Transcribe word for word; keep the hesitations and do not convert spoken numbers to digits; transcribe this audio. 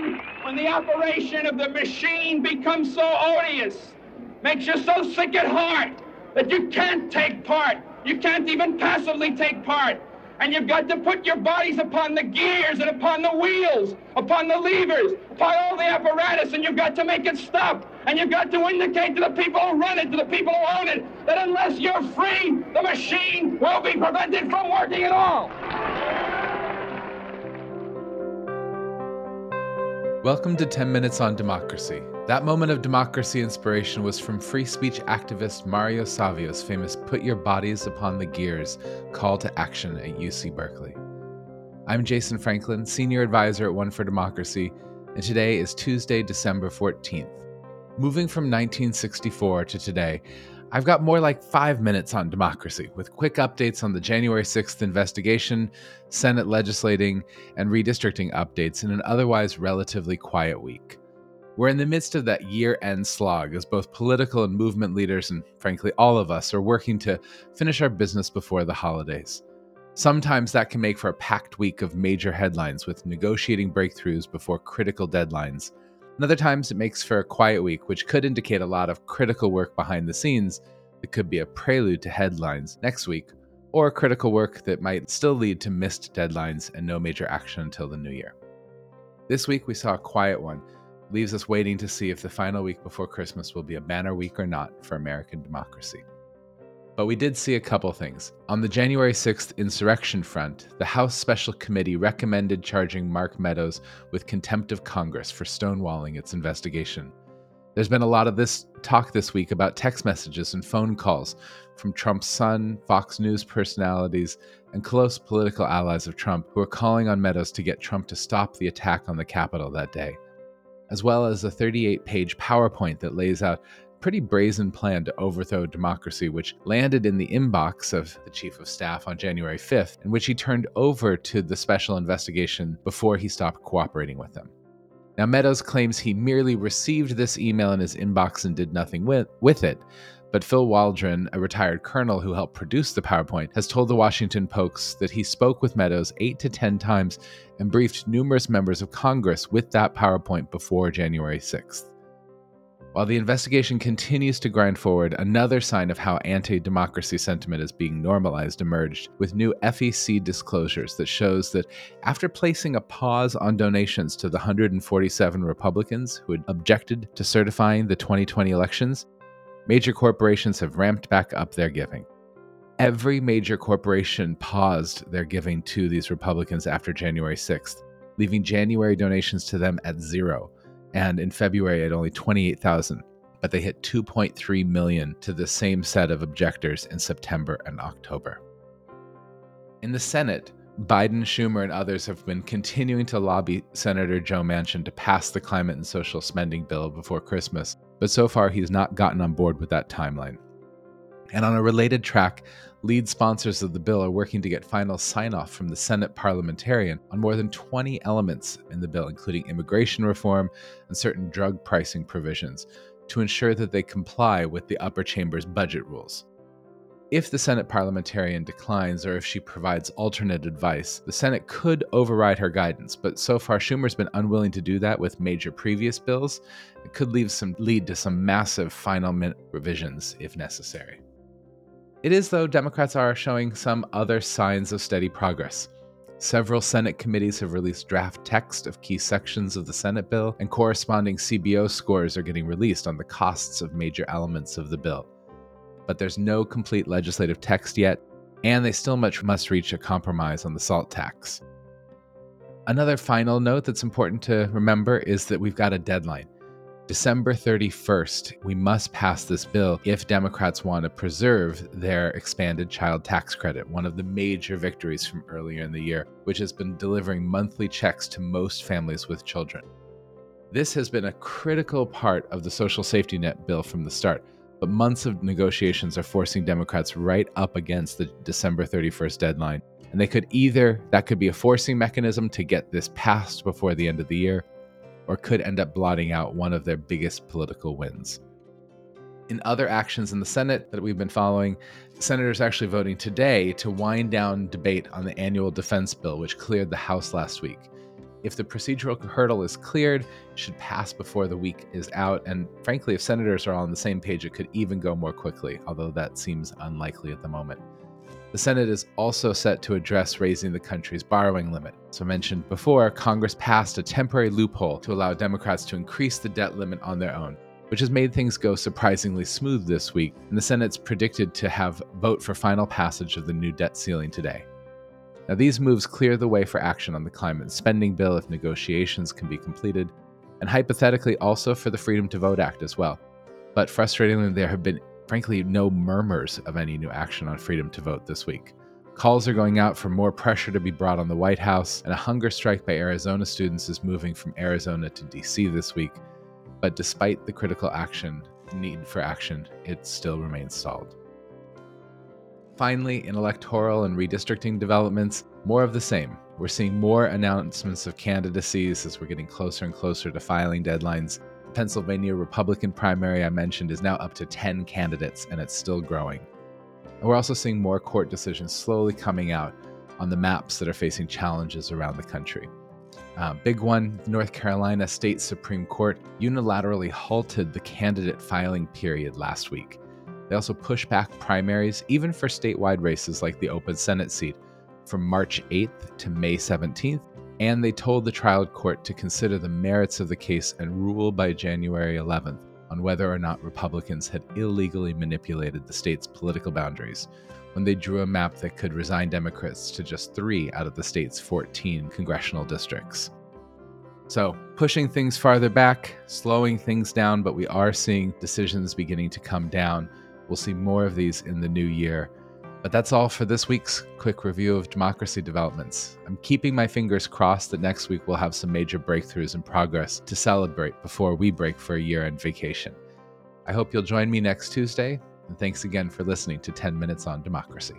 time when the operation of the machine becomes so odious, makes you so sick at heart that you can't take part, you can't even passively take part, and you've got to put your bodies upon the gears and upon the wheels, upon the levers, upon all the apparatus, and you've got to make it stop, and you've got to indicate to the people who run it, to the people who own it, that unless you're free, the machine will be prevented from working at all. Welcome to ten minutes on Democracy. That moment of democracy inspiration was from free speech activist Mario Savio's famous Put Your Bodies Upon the Gears call to action at U C Berkeley. I'm Jason Franklin, Senior Advisor at One for Democracy, and today is Tuesday, December fourteenth. Moving from nineteen sixty-four to today, I've got more like five minutes on democracy, with quick updates on the January sixth investigation, Senate legislating, and redistricting updates in an otherwise relatively quiet week. We're in the midst of that year-end slog as both political and movement leaders, and frankly all of us, are working to finish our business before the holidays. Sometimes that can make for a packed week of major headlines with negotiating breakthroughs before critical deadlines. And other times it makes for a quiet week, which could indicate a lot of critical work behind the scenes that could be a prelude to headlines next week, or critical work that might still lead to missed deadlines and no major action until the new year. This week we saw a quiet one, leaves us waiting to see if the final week before Christmas will be a banner week or not for American democracy. But we did see a couple things. On the January sixth insurrection front, the House Special Committee recommended charging Mark Meadows with contempt of Congress for stonewalling its investigation. There's been a lot of this talk this week about text messages and phone calls from Trump's son, Fox News personalities, and close political allies of Trump who are calling on Meadows to get Trump to stop the attack on the Capitol that day, as well as a thirty-eight page PowerPoint that lays out pretty brazen plan to overthrow democracy, which landed in the inbox of the chief of staff on January fifth, and which he turned over to the special investigation before he stopped cooperating with them. Now, Meadows claims he merely received this email in his inbox and did nothing with, with it, but Phil Waldron, a retired colonel who helped produce the PowerPoint, has told the Washington Post that he spoke with Meadows eight to ten times and briefed numerous members of Congress with that PowerPoint before January sixth. While the investigation continues to grind forward, another sign of how anti-democracy sentiment is being normalized emerged with new F E C disclosures that shows that after placing a pause on donations to the one hundred forty-seven Republicans who had objected to certifying the twenty twenty elections, major corporations have ramped back up their giving. Every major corporation paused their giving to these Republicans after January sixth, leaving January donations to them at zero. And in February at only twenty-eight thousand, but they hit two point three million to the same set of objectors in September and October. In the Senate, Biden, Schumer, and others have been continuing to lobby Senator Joe Manchin to pass the climate and social spending bill before Christmas, but so far he's not gotten on board with that timeline. And on a related track, lead sponsors of the bill are working to get final sign-off from the Senate parliamentarian on more than twenty elements in the bill, including immigration reform and certain drug pricing provisions, to ensure that they comply with the upper chamber's budget rules. If the Senate parliamentarian declines, or if she provides alternate advice, the Senate could override her guidance, but so far Schumer's been unwilling to do that with major previous bills. It could leave some, lead to some massive final-minute revisions if necessary. It is, though, Democrats are showing some other signs of steady progress. Several Senate committees have released draft text of key sections of the Senate bill, and corresponding C B O scores are getting released on the costs of major elements of the bill. But there's no complete legislative text yet, and they still much must reach a compromise on the SALT tax. Another final note that's important to remember is that we've got a deadline. December thirty-first, we must pass this bill if Democrats want to preserve their expanded child tax credit, one of the major victories from earlier in the year, which has been delivering monthly checks to most families with children. This has been a critical part of the social safety net bill from the start, but months of negotiations are forcing Democrats right up against the December thirty-first deadline, and they could either, that could be a forcing mechanism to get this passed before the end of the year, or could end up blotting out one of their biggest political wins. In other actions in the Senate that we've been following, senators are actually voting today to wind down debate on the annual defense bill, which cleared the House last week. if the procedural hurdle is cleared, it should pass before the week is out. And frankly, if senators are all on the same page, it could even go more quickly, although that seems unlikely at the moment. The Senate is also set to address raising the country's borrowing limit. As I mentioned before, Congress passed a temporary loophole to allow Democrats to increase the debt limit on their own, which has made things go surprisingly smooth this week, and the Senate's predicted to have vote for final passage of the new debt ceiling today. Now, these moves clear the way for action on the climate spending bill if negotiations can be completed, and hypothetically also for the Freedom to Vote Act as well. But frustratingly, there have been, frankly, no murmurs of any new action on Freedom to Vote this week. Calls are going out for more pressure to be brought on the White House, and a hunger strike by Arizona students is moving from Arizona to D C this week. But despite the critical action, need for action, it still remains stalled. Finally, in electoral and redistricting developments, more of the same. We're seeing more announcements of candidacies as we're getting closer and closer to filing deadlines. The Pennsylvania Republican primary I mentioned is now up to ten candidates, and it's still growing. And we're also seeing more court decisions slowly coming out on the maps that are facing challenges around the country. Uh, big one, North Carolina State Supreme Court unilaterally halted the candidate filing period last week. They also pushed back primaries, even for statewide races like the open Senate seat, from March eighth to May seventeenth, and they told the trial court to consider the merits of the case and rule by January eleventh on whether or not Republicans had illegally manipulated the state's political boundaries when they drew a map that could resign Democrats to just three out of the state's fourteen congressional districts. So, pushing things farther back, slowing things down, but we are seeing decisions beginning to come down. We'll see more of these in the new year. But that's all for this week's quick review of democracy developments. I'm keeping my fingers crossed that next week we'll have some major breakthroughs and progress to celebrate before we break for a year-end vacation. I hope you'll join me next Tuesday, and thanks again for listening to ten minutes on Democracy.